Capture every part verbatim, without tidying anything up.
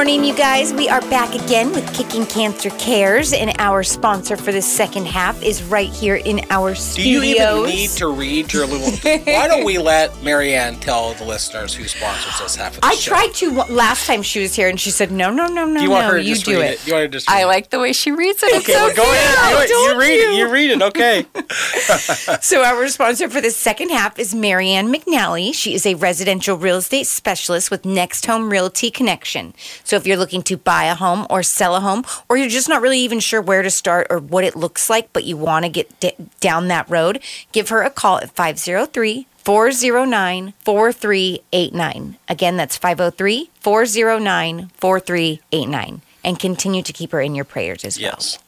morning, you guys. We are back again with Kicking Cancer Cares, and our sponsor for the second half is right here in our studios. Do you even need to read your little... Why don't we let Marianne tell the listeners who sponsors this half of the I show? I tried to last time she was here, and she said, no, no, no, no, do you want no, her to you just do read it. it. You want her to just read I it? I like the way she reads it. Okay, so well, go cute. ahead. Do it. You read you. it. You read it. Okay. So our sponsor for the second half is Marianne McNally. She is a residential real estate specialist with Next Home Realty Connection. So if you're looking to buy a home or sell a home, or you're just not really even sure where to start or what it looks like, but you want to get d- down that road, give her a call at five oh three, four oh nine, four three eight nine. Again, that's five oh three, four oh nine, four three eight nine. And continue to keep her in your prayers as well. Yes.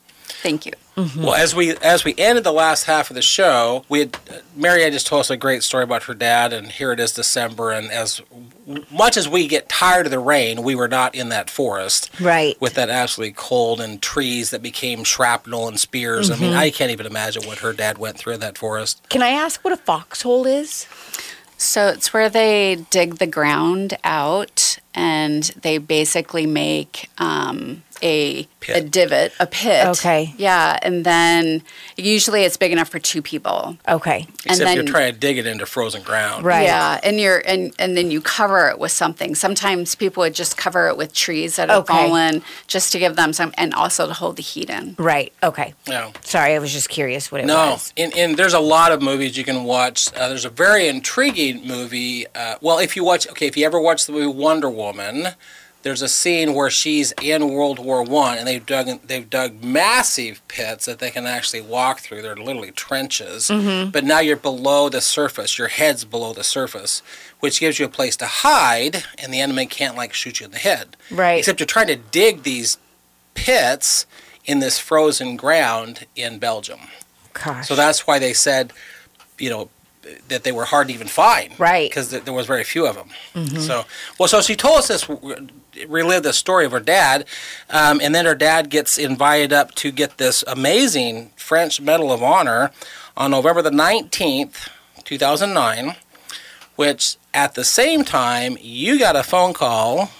Thank you. Mm-hmm. Well, as we as we ended the last half of the show, we had, Marianne just told us a great story about her dad, and here it is December, and as much as we get tired of the rain, we were not in that forest. Right. With that absolutely cold and trees that became shrapnel and spears. Mm-hmm. I mean, I can't even imagine what her dad went through in that forest. Can I ask what a foxhole is? So it's where they dig the ground out, and they basically make um, a pit. a divot, a pit. Okay. Yeah, and then usually it's big enough for two people. Okay. Except and then, you're trying to dig it into frozen ground. Right. Yeah, and you're and, and then you cover it with something. Sometimes people would just cover it with trees that have okay. fallen, just to give them some, and also to hold the heat in. Right. Okay. Yeah. Sorry, I was just curious what it no. was. No, and, and there's a lot of movies you can watch. Uh, there's a very intriguing movie. Uh, well, if you watch, okay, if you ever watch the movie Wonder Woman, there's a scene where she's in World War One, and they've dug they've dug massive pits that they can actually walk through. They're literally trenches, mm-hmm. but now you're below the surface. Your head's below the surface, which gives you a place to hide, and the enemy can't like shoot you in the head. Right. Except you're trying to dig these pits in this frozen ground in Belgium. Gosh. So that's why they said, you know, that they were hard to even find. Right. Because th- there was very few of them. Mm-hmm. So, well, so she told us this, relived the story of her dad, um, and then her dad gets invited up to get this amazing French Medal of Honor on November the nineteenth, two thousand nine, which at the same time, you got a phone call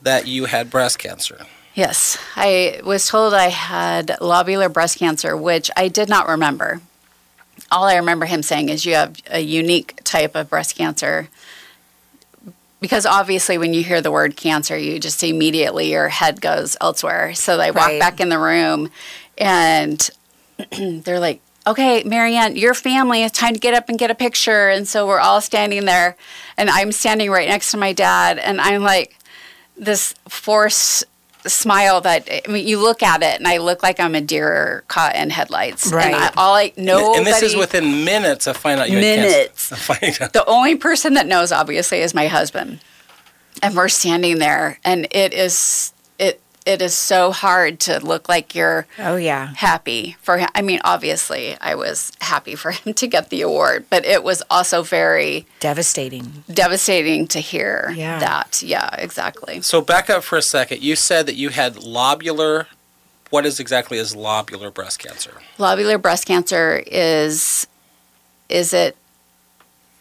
that you had breast cancer. Yes. I was told I had lobular breast cancer, which I did not remember. All I remember him saying is you have a unique type of breast cancer, because obviously when you hear the word cancer, you just immediately your head goes elsewhere. So they right. walk back in the room, and they're like, okay, Marianne, your family, it's time to get up and get a picture. And so we're all standing there, and I'm standing right next to my dad, and I'm like this forced smile that, I mean, you look at it, and I look like I'm a deer caught in headlights. Right. And I, all I know. And this is within minutes of finding out you had cancer. Minutes. The only person that knows, obviously, is my husband. And we're standing there, and it is it it is so hard to look like you're oh yeah happy for him. I mean, obviously, I was happy for him to get the award, but it was also very devastating. Devastating to hear yeah. that. Yeah, exactly. So back up for a second. You said that you had lobular. What is exactly is lobular breast cancer? Lobular breast cancer is is it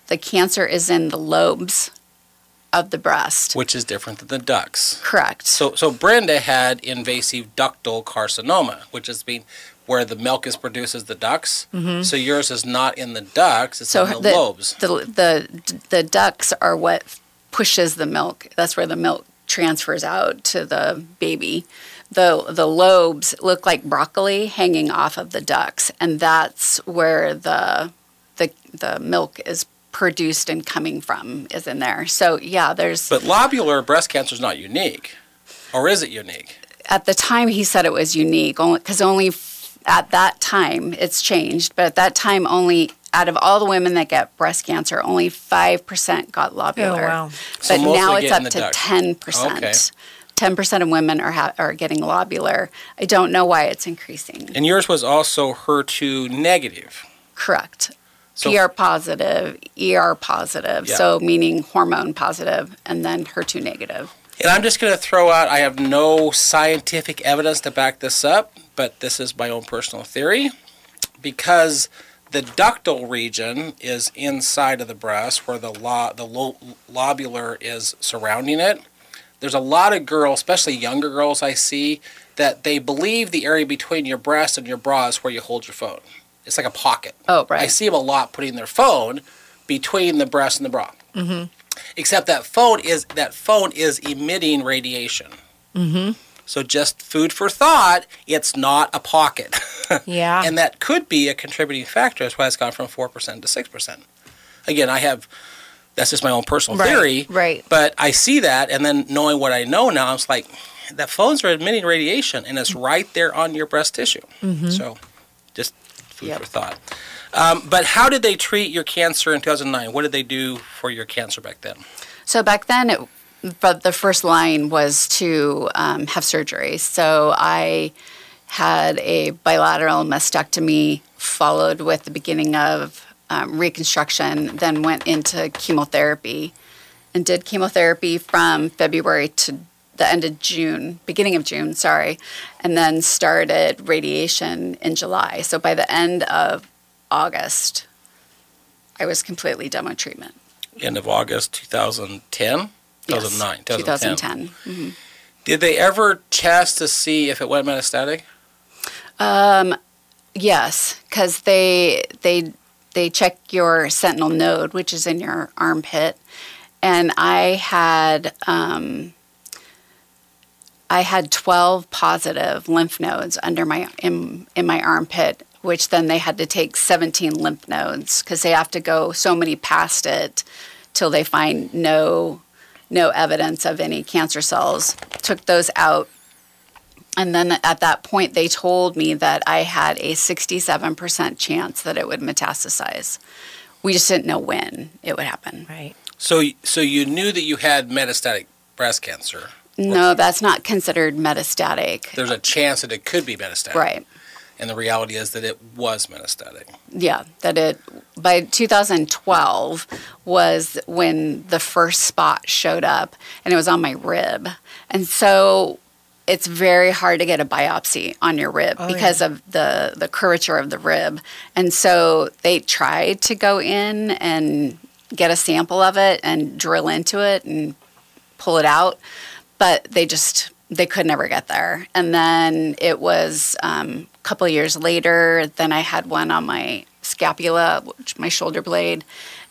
the cancer is in the lobes of the breast, which is different than the ducts. Correct. So, so Brenda had invasive ductal carcinoma, which is being where the milk is produced as the ducts. Mm-hmm. So yours is not in the ducts; it's so in the, the lobes. The, the the ducts are what pushes the milk. That's where the milk transfers out to the baby. The the lobes look like broccoli hanging off of the ducts, and that's where the the the milk is produced and coming from is in there. So, yeah, there's... But lobular breast cancer is not unique, or is it unique? At the time, he said it was unique, because only, only f- at that time, it's changed, but at that time, only out of all the women that get breast cancer, only five percent got lobular. Oh, wow. But so now it's up to duct. ten percent. Okay. ten percent of women are ha- are getting lobular. I don't know why it's increasing. And yours was also H E R two negative. Correct. So, P R positive, E R positive, yeah. so meaning hormone positive, and then H E R two negative. And I'm just going to throw out, I have no scientific evidence to back this up, but this is my own personal theory. Because the ductal region is inside of the breast where the lo- the lo- lobular is surrounding it, there's a lot of girls, especially younger girls I see, that they believe the area between your breast and your bra is where you hold your phone. It's like a pocket. Oh, right. I see them a lot putting their phone between the breast and the bra. Mm-hmm. Except that phone is that phone is emitting radiation. Mm-hmm. So just food for thought, it's not a pocket. Yeah. And that could be a contributing factor. That's why it's gone from four percent to six percent. Again, I have... That's just my own personal right, theory. Right. But I see that, and then knowing what I know now, I'm like, the phones are emitting radiation, and it's right there on your breast tissue. Mm-hmm. So just food yep. for thought. Um, but how did they treat your cancer in two thousand nine? What did they do for your cancer back then? So back then, it, but the first line was to um, have surgery. So I had a bilateral mastectomy followed with the beginning of Um, reconstruction, then went into chemotherapy and did chemotherapy from February to the end of June, beginning of June, sorry, and then started radiation in July. So by the end of August, I was completely done with treatment. End of August two thousand ten? two thousand nine, yes, twenty ten. twenty ten. Mm-hmm. Did they ever test to see if it went metastatic? Um, yes, because they they... They check your sentinel node, which is in your armpit, and I had um, I had twelve positive lymph nodes under my in in my armpit, which then they had to take seventeen lymph nodes because they have to go so many past it till they find no no evidence of any cancer cells. Took those out, and then at that point, they told me that I had a sixty-seven percent chance that it would metastasize. We just didn't know when it would happen. Right. So so you knew that you had metastatic breast cancer. No, or, that's not considered metastatic. There's a chance that it could be metastatic. Right. And the reality is that it was metastatic. Yeah, that it, by two thousand twelve was when the first spot showed up, and it was on my rib. And so... It's very hard to get a biopsy on your rib oh, because yeah. of the, the curvature of the rib. And so they tried to go in and get a sample of it and drill into it and pull it out, but they just, they could never get there. And then it was um, a couple of years later, then I had one on my scapula, which my shoulder blade,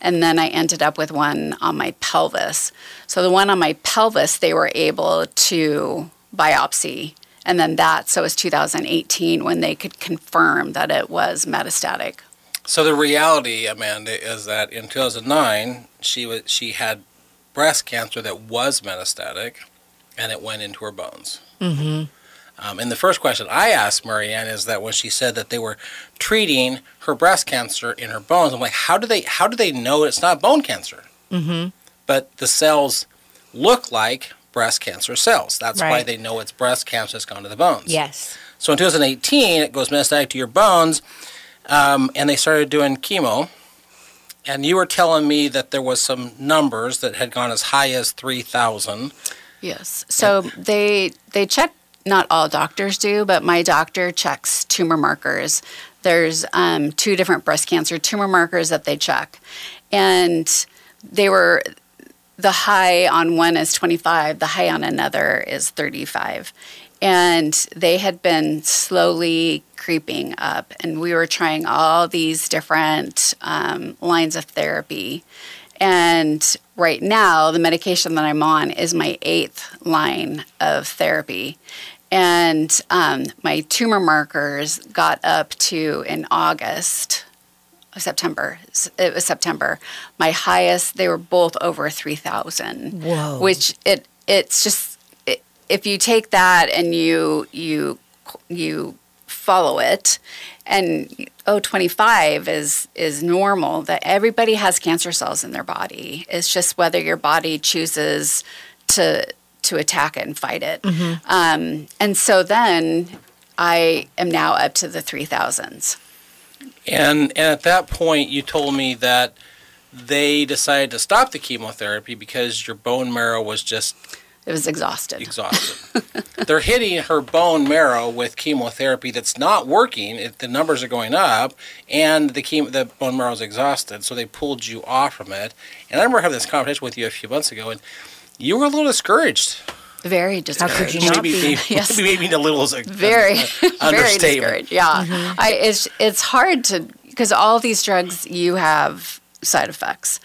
and then I ended up with one on my pelvis. So the one on my pelvis, they were able to... biopsy, and then that, so it was two thousand eighteen when they could confirm that it was metastatic. So the reality, Amanda, is that in two thousand nine, she was she had breast cancer that was metastatic, and it went into her bones. Mm-hmm. Um, and the first question I asked Marianne is that when she said that they were treating her breast cancer in her bones, I'm like, how do they how do they know it's not bone cancer? Mm-hmm. But the cells look like breast cancer cells. That's right. Why they know it's breast cancer that's gone to the bones. Yes. So in two thousand eighteen, it goes metastatic to your bones, um, and they started doing chemo. And you were telling me that there was some numbers that had gone as high as three thousand. Yes. So and, they they check, not all doctors do, but my doctor checks tumor markers. There's um, two different breast cancer tumor markers that they check. And they were... The high on one is twenty-five, the high on another is thirty-five. And they had been slowly creeping up, and we were trying all these different um, lines of therapy. And right now, the medication that I'm on is my eighth line of therapy. And um, my tumor markers got up to, in August... September. It was September. My highest, they were both over three thousand. Whoa. Which it it's just, it, if you take that and you, you, you follow it, and O twenty-five is, is normal, that everybody has cancer cells in their body. It's just whether your body chooses to, to attack it and fight it. Mm-hmm. Um, and so then I am now up to the three thousands. And, and at that point, you told me that they decided to stop the chemotherapy because your bone marrow was just... It was exhausted. Exhausted. They're hitting her bone marrow with chemotherapy that's not working. It, the numbers are going up, and the, chemo, the bone marrow is exhausted, so they pulled you off from it. And I remember having this conversation with you a few months ago, and you were a little discouraged. Very discouraged. How could you not maybe, be? Yes. Maybe a little very, very discouraged. Yeah, mm-hmm. I, it's it's hard to because all these drugs you have side effects.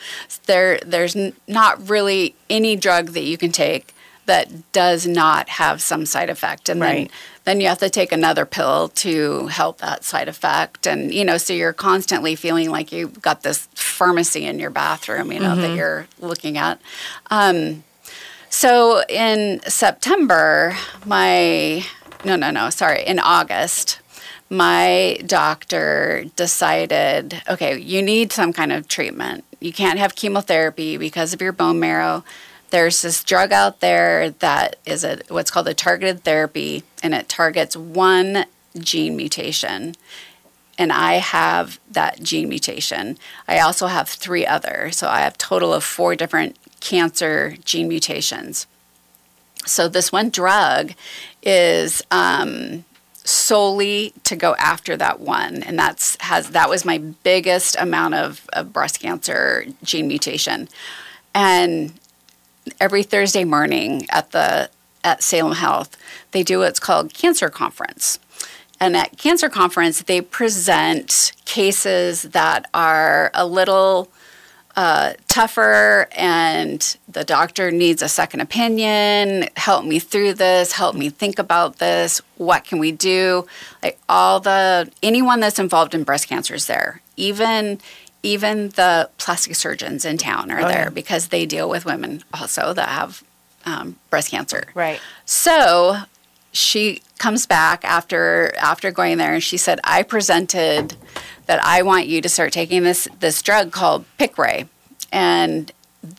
There, there's not really any drug that you can take that does not have some side effect, and right. then then you have to take another pill to help that side effect, and you know, so you're constantly feeling like you've got this pharmacy in your bathroom, you know, mm-hmm. that you're looking at. Um, so in September, my no, no, no, sorry, in August, my doctor decided, okay, you need some kind of treatment. You can't have chemotherapy because of your bone marrow. There's this drug out there that is a what's called a targeted therapy, and it targets one gene mutation. And I have that gene mutation. I also have three other. So I have a total of four different cancer gene mutations. So this one drug is um, solely to go after that one. And that's has that was my biggest amount of, of breast cancer gene mutation. And every Thursday morning at the at Salem Health, they do what's called Cancer Conference. And at Cancer Conference, they present cases that are a little uh, tougher and the doctor needs a second opinion, help me through this, help me think about this, what can we do? Like all the anyone that's involved in breast cancer is there, even Even the plastic surgeons in town are oh, there yeah. because they deal with women also that have um, breast cancer. Right. So she comes back after after going there, and she said, I presented that I want you to start taking this, this drug called PIQRAY. And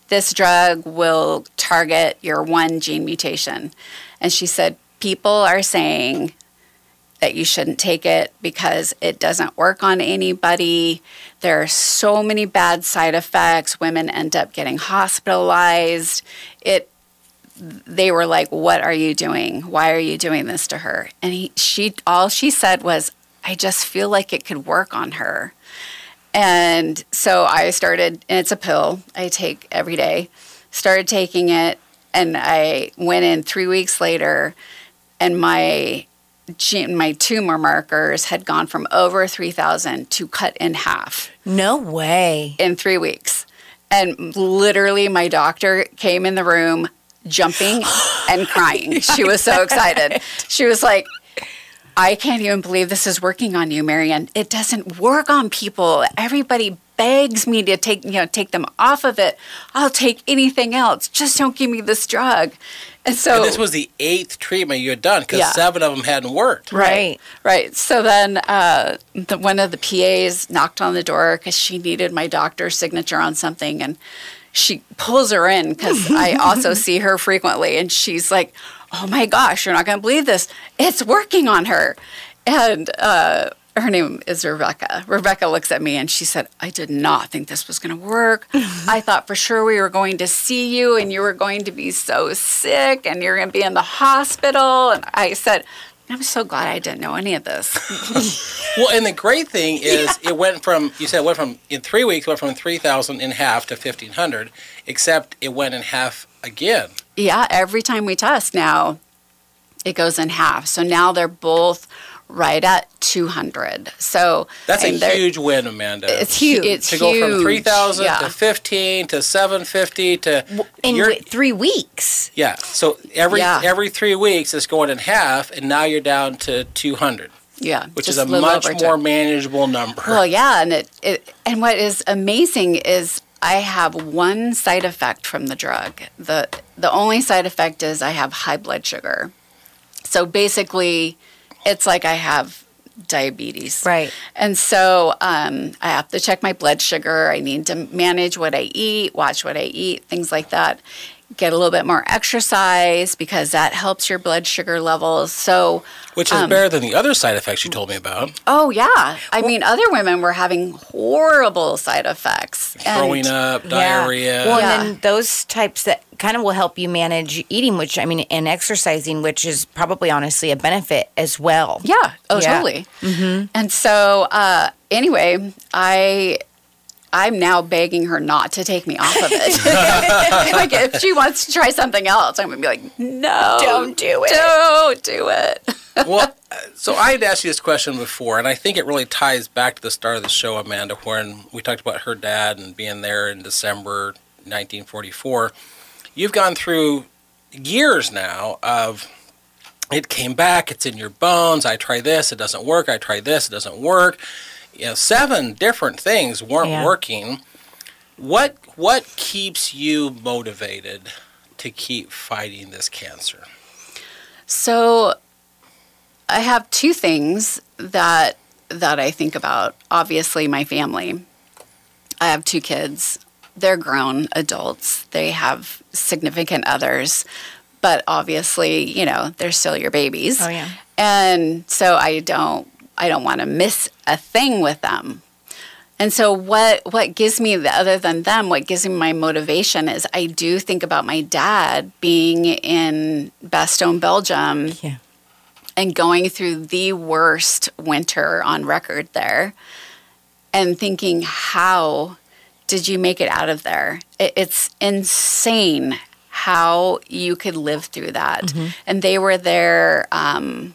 this drug will target your one gene mutation. And she said, people are saying that you shouldn't take it because it doesn't work on anybody. There are so many bad side effects. Women end up getting hospitalized. It, they were like, what are you doing? Why are you doing this to her? And he, she, all she said was, I just feel like it could work on her. And so I started, and it's a pill I take every day, started taking it, and I went in three weeks later, and my... my tumor markers had gone from over three thousand to cut in half. No way. In three weeks. And literally my doctor came in the room jumping and crying. She was so excited. She was like, I can't even believe this is working on you, Marianne. It doesn't work on people. Everybody begs me to take, you know, take them off of it. I'll take anything else. Just don't give me this drug. And so and this was the eighth treatment you had done because yeah. seven of them hadn't worked. Right, right. So then uh, the, one of the P As knocked on the door because she needed my doctor's signature on something, and she pulls her in because I also see her frequently, and she's like, oh, my gosh, you're not going to believe this. It's working on her. And uh, her name is Rebecca. Rebecca looks at me, and she said, I did not think this was going to work. I thought for sure we were going to see you, and you were going to be so sick, and you're going to be in the hospital. And I said, I'm so glad I didn't know any of this. Well, and the great thing is yeah. it went from, you said it went from, in three weeks, went from three thousand in half to fifteen hundred, except it went in half again. Yeah, every time we test now, it goes in half. So now they're both right at two hundred. So that's a huge win, Amanda. It's huge. It's to huge. Go from three thousand yeah. to fifteen to seven fifty to in your, three weeks. Yeah. So every yeah. every three weeks it's going in half, and now you're down to two hundred. Yeah, which is a much more time. Manageable number. Well, yeah, and it, it and what is amazing is I have one side effect from the drug. The the only side effect is I have high blood sugar. So basically, it's like I have diabetes. Right. And so um, I have to check my blood sugar. I need to manage what I eat, watch what I eat, things like that. Get a little bit more exercise because that helps your blood sugar levels. So, which is um, better than the other side effects you told me about. Oh, yeah. I well, mean, other women were having horrible side effects. Throwing and, up, diarrhea. Yeah. Well, yeah. and then those types that kind of will help you manage eating, which I mean, and exercising, which is probably honestly a benefit as well. Yeah. Oh, yeah. Totally. Mm-hmm. And so uh, anyway, I... I'm now begging her not to take me off of it. Like, if she wants to try something else, I'm going to be like, no. Don't do it. Don't do it. Well, so I had asked you this question before, and I think it really ties back to the start of the show, Amanda, when we talked about her dad and being there in December nineteen forty-four. You've gone through years now of it came back, it's in your bones, I try this, it doesn't work, I try this, it doesn't work. You know, seven different things weren't yeah. working. What what keeps you motivated to keep fighting this cancer? So I have two things that that I think about. Obviously, my family. I have two kids. They're grown adults. They have significant others. But obviously, you know, they're still your babies. Oh, yeah. And so I don't I don't want to miss a thing with them. And so what what gives me, the, other than them, what gives me my motivation is I do think about my dad being in Bastogne, Belgium, yeah. and going through the worst winter on record there and thinking, how did you make it out of there? It, it's insane how you could live through that. Mm-hmm. And they were there... Um,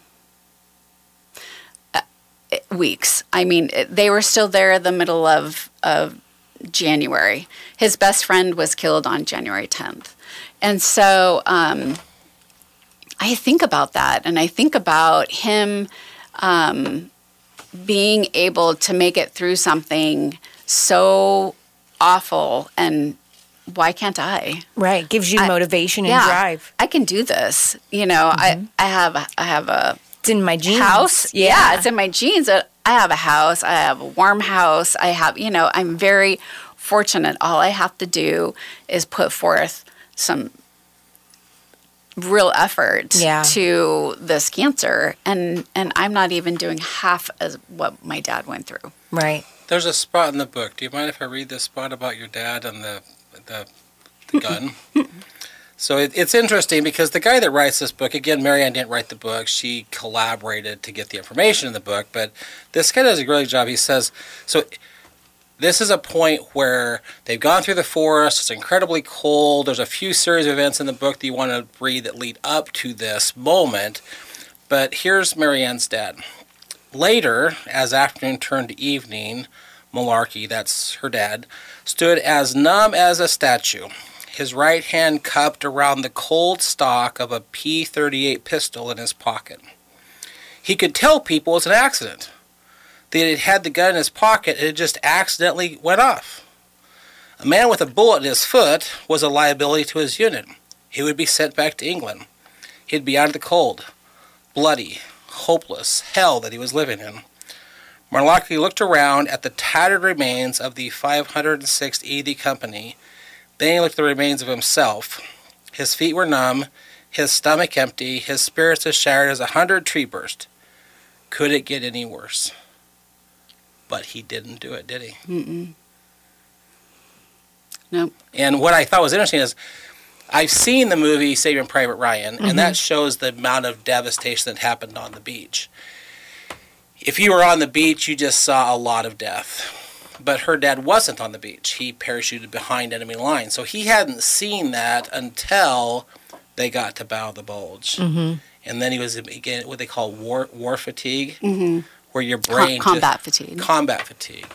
weeks. I mean, they were still there in the middle of, of January. His best friend was killed on January tenth. And so um, I think about that, and I think about him um, being able to make it through something so awful, and why can't I? Right. Gives you I, motivation and yeah, drive. I can do this. You know, mm-hmm. I, I have I have a It's in my jeans. House. Yeah. yeah, it's in my jeans. I have a house. I have a warm house. I have, you know, I'm very fortunate. All I have to do is put forth some real effort yeah. to this cancer. And, and I'm not even doing half as what my dad went through. Right. There's a spot in the book. Do you mind if I read this spot about your dad and the the, the gun? So it, it's interesting because the guy that writes this book, again, Marianne didn't write the book. She collaborated to get the information in the book, but this guy does a great job. He says, so this is a point where they've gone through the forest. It's incredibly cold. There's a few series of events in the book that you want to read that lead up to this moment. But here's Marianne's dad. Later, as afternoon turned to evening, Malarkey, that's her dad, stood as numb as a statue. His right hand cupped around the cold stock of a P thirty-eight pistol in his pocket. He could tell people it was an accident. That he had the gun in his pocket and it just accidentally went off. A man with a bullet in his foot was a liability to his unit. He would be sent back to England. He'd be out of the cold, bloody, hopeless hell that he was living in. Malarkey looked around at the tattered remains of the five oh six E D. Company. Then he looked at the remains of himself. His feet were numb, his stomach empty, his spirits as shattered as a hundred tree bursts. Could it get any worse? But he didn't do it, did he? Mm-mm. Nope. And what I thought was interesting is I've seen the movie Saving Private Ryan, mm-hmm. and that shows the amount of devastation that happened on the beach. If you were on the beach, you just saw a lot of death. But her dad wasn't on the beach. He parachuted behind enemy lines. So he hadn't seen that until they got to Battle of the Bulge. Mm-hmm. And then he was, again, what they call war war fatigue, mm-hmm. where your brain... Com- combat just, fatigue. Combat fatigue.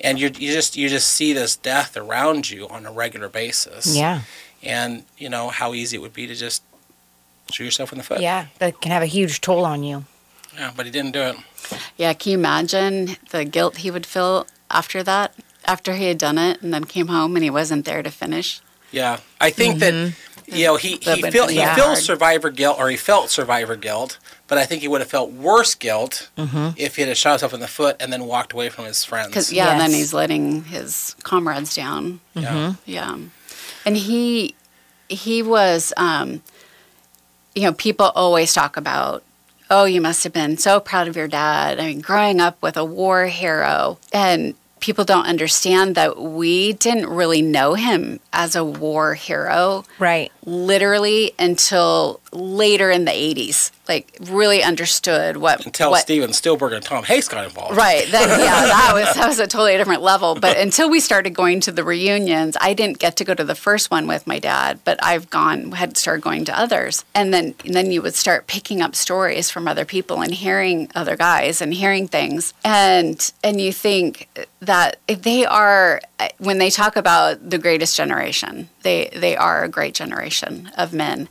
And you you just you just see this death around you on a regular basis. Yeah. And, you know, how easy it would be to just shoot yourself in the foot. Yeah, that can have a huge toll on you. Yeah, but he didn't do it. Yeah, can you imagine the guilt he would feel... After that, after he had done it and then came home and he wasn't there to finish. Yeah. I think mm-hmm. that, you know, he, he, feel, he felt survivor guilt, or he felt survivor guilt, but I think he would have felt worse guilt mm-hmm. if he had shot himself in the foot and then walked away from his friends. Because, yeah, yes. and then he's letting his comrades down. Mm-hmm. Yeah. Yeah. And he, he was, um, you know, people always talk about, oh, you must have been so proud of your dad. I mean, growing up with a war hero. And people don't understand that we didn't really know him as a war hero. Right. Literally until later in the eighties, like really understood what until what, Steven Spielberg and Tom Hanks got involved. Right. That, yeah, that was that was a totally different level. But until we started going to the reunions, I didn't get to go to the first one with my dad, but I've gone had started going to others, and then and then you would start picking up stories from other people and hearing other guys and hearing things, and and you think that they are when they talk about the greatest generation, they they are a great generation of men.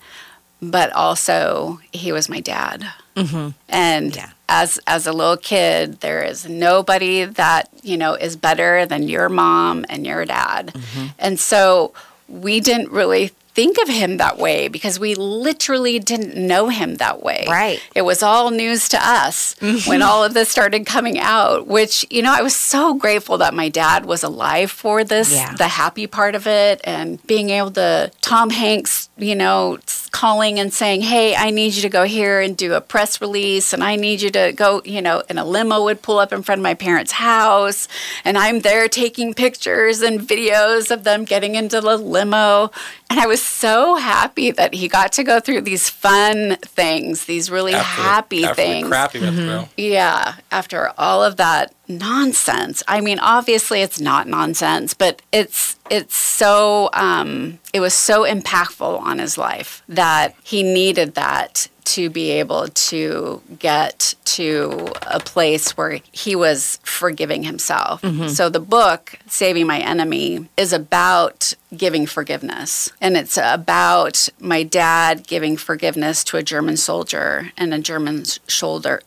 But also, he was my dad. Mm-hmm. And yeah. as as a little kid, there is nobody that, you know, is better than your mom and your dad. Mm-hmm. And so we didn't really think of him that way because we literally didn't know him that way. Right. It was all news to us mm-hmm. when all of this started coming out, which, you know, I was so grateful that my dad was alive for this, yeah. the happy part of it, and being able to, Tom Hanks, you know, calling and saying, hey, I need you to go here and do a press release, and I need you to go, you know, and a limo would pull up in front of my parents' house, and I'm there taking pictures and videos of them getting into the limo. And I was so happy that he got to go through these fun things, these really after, happy after things. Crappy mm-hmm. Yeah, after all of that nonsense. I mean, obviously it's not nonsense, but it's it's so um, it was so impactful on his life that he needed that to be able to get to a place where he was forgiving himself. Mm-hmm. So the book, Saving My Enemy, is about giving forgiveness. And it's about my dad giving forgiveness to a German soldier and a German shoulder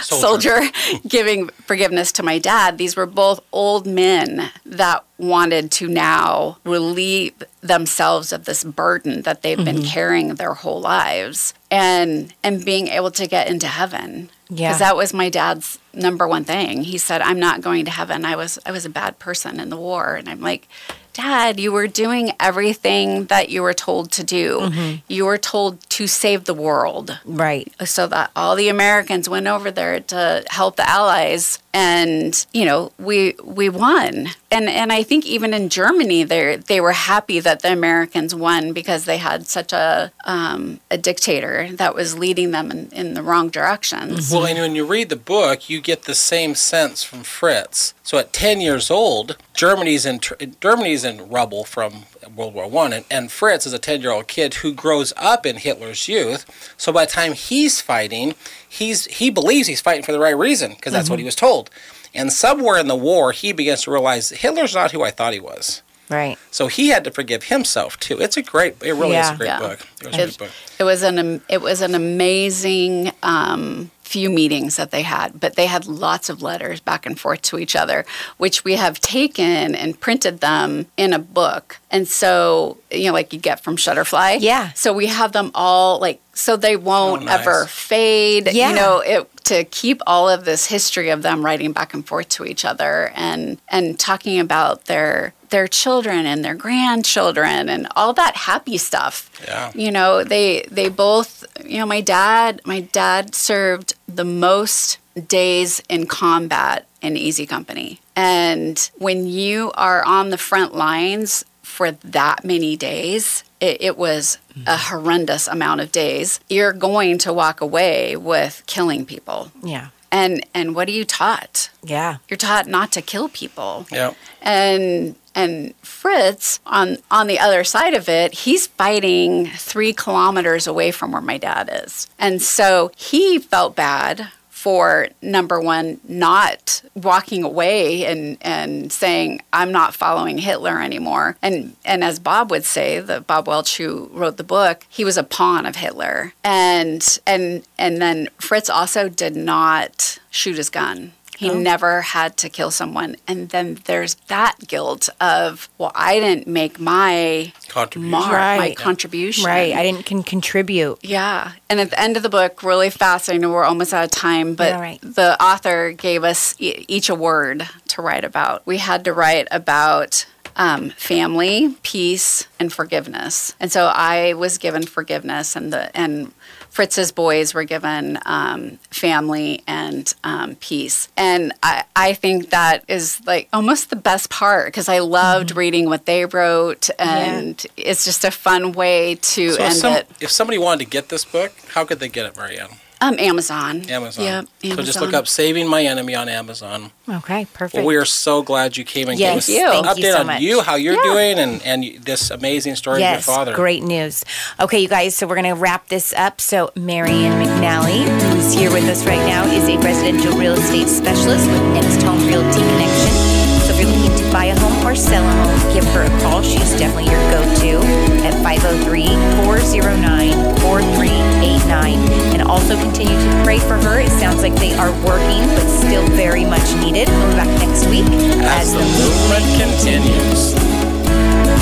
soldier, soldier giving forgiveness to my dad. These were both old men that wanted to now relieve themselves of this burden that they've mm-hmm. been carrying their whole lives and and being able to get into heaven. Yeah. Because that was my dad's number one thing. He said, I'm not going to heaven. I was I was a bad person in the war. And I'm like, Dad, you were doing everything that you were told to do. Mm-hmm. You were told to save the world. Right. So that all the Americans went over there to help the Allies. And, you know, we we won. And and I think even in Germany, they they were happy that the Americans won because they had such a um, a dictator that was leading them in, in the wrong directions. Well, and when you read the book, you get the same sense from Fritz. So at ten years old, Germany's in Germany's in rubble from World War One, and, and Fritz is a ten-year-old kid who grows up in Hitler's youth. So by the time he's fighting, he's he believes he's fighting for the right reason because that's mm-hmm. what he was told. And somewhere in the war, he begins to realize that Hitler's not who I thought he was. Right. So he had to forgive himself too. It's a great. It really yeah. is a great yeah. book. It was it, a good book. It was an. It was an amazing. Um, few meetings that they had, but they had lots of letters back and forth to each other, which we have taken and printed them in a book. And so, you know, like you get from Shutterfly. Yeah. So we have them all, like, so they won't oh, nice. ever fade, yeah. you know, it, to keep all of this history of them writing back and forth to each other and, and talking about their their children and their grandchildren and all that happy stuff. Yeah. You know, they they both, you know, my dad, my dad served the most days in combat in Easy Company. And when you are on the front lines for that many days, it, it was a horrendous amount of days. You're going to walk away with killing people. Yeah. And and what are you taught? Yeah. You're taught not to kill people. Yeah. And And Fritz, on, on the other side of it, he's fighting three kilometers away from where my dad is. And so he felt bad for, number one, not walking away and, and saying, I'm not following Hitler anymore. And and as Bob would say, the Bob Welch who wrote the book, he was a pawn of Hitler. And and and then Fritz also did not shoot his gun. He oh. never had to kill someone. And then there's that guilt of, well, I didn't make my contribution. Mark, right. my contribution. Right. I didn't can contribute. Yeah. And at the end of the book, really fast, I know we're almost out of time, but yeah, right. the author gave us e- each a word to write about. We had to write about Um, family, peace, and forgiveness. And so I was given forgiveness, and the and Fritz's boys were given um, family and um, peace. And I, I think that is like almost the best part, because I loved mm-hmm. reading what they wrote, and yeah. it's just a fun way to so end if some, it. If somebody wanted to get this book, how could they get it, Marianne? Um, Amazon. Amazon. Yep, Amazon. So just look up Saving My Enemy on Amazon. Okay, perfect. Well, we are so glad you came and yes, gave us an update so on much. you, how you're yeah. doing, and, and this amazing story yes, of your father. Yes, great news. Okay, you guys, so we're going to wrap this up. So Marianne McNally, who's here with us right now, is a residential real estate specialist with Next Home Realty Connection. So if you're looking to buy a home or sell a home, give her a call. She's definitely your go-to at five oh three, four oh nine, four three eight nine. And also continue to pray for her. It sounds like they are working, but still very much needed. We'll be back next week as, as the movement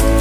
continues.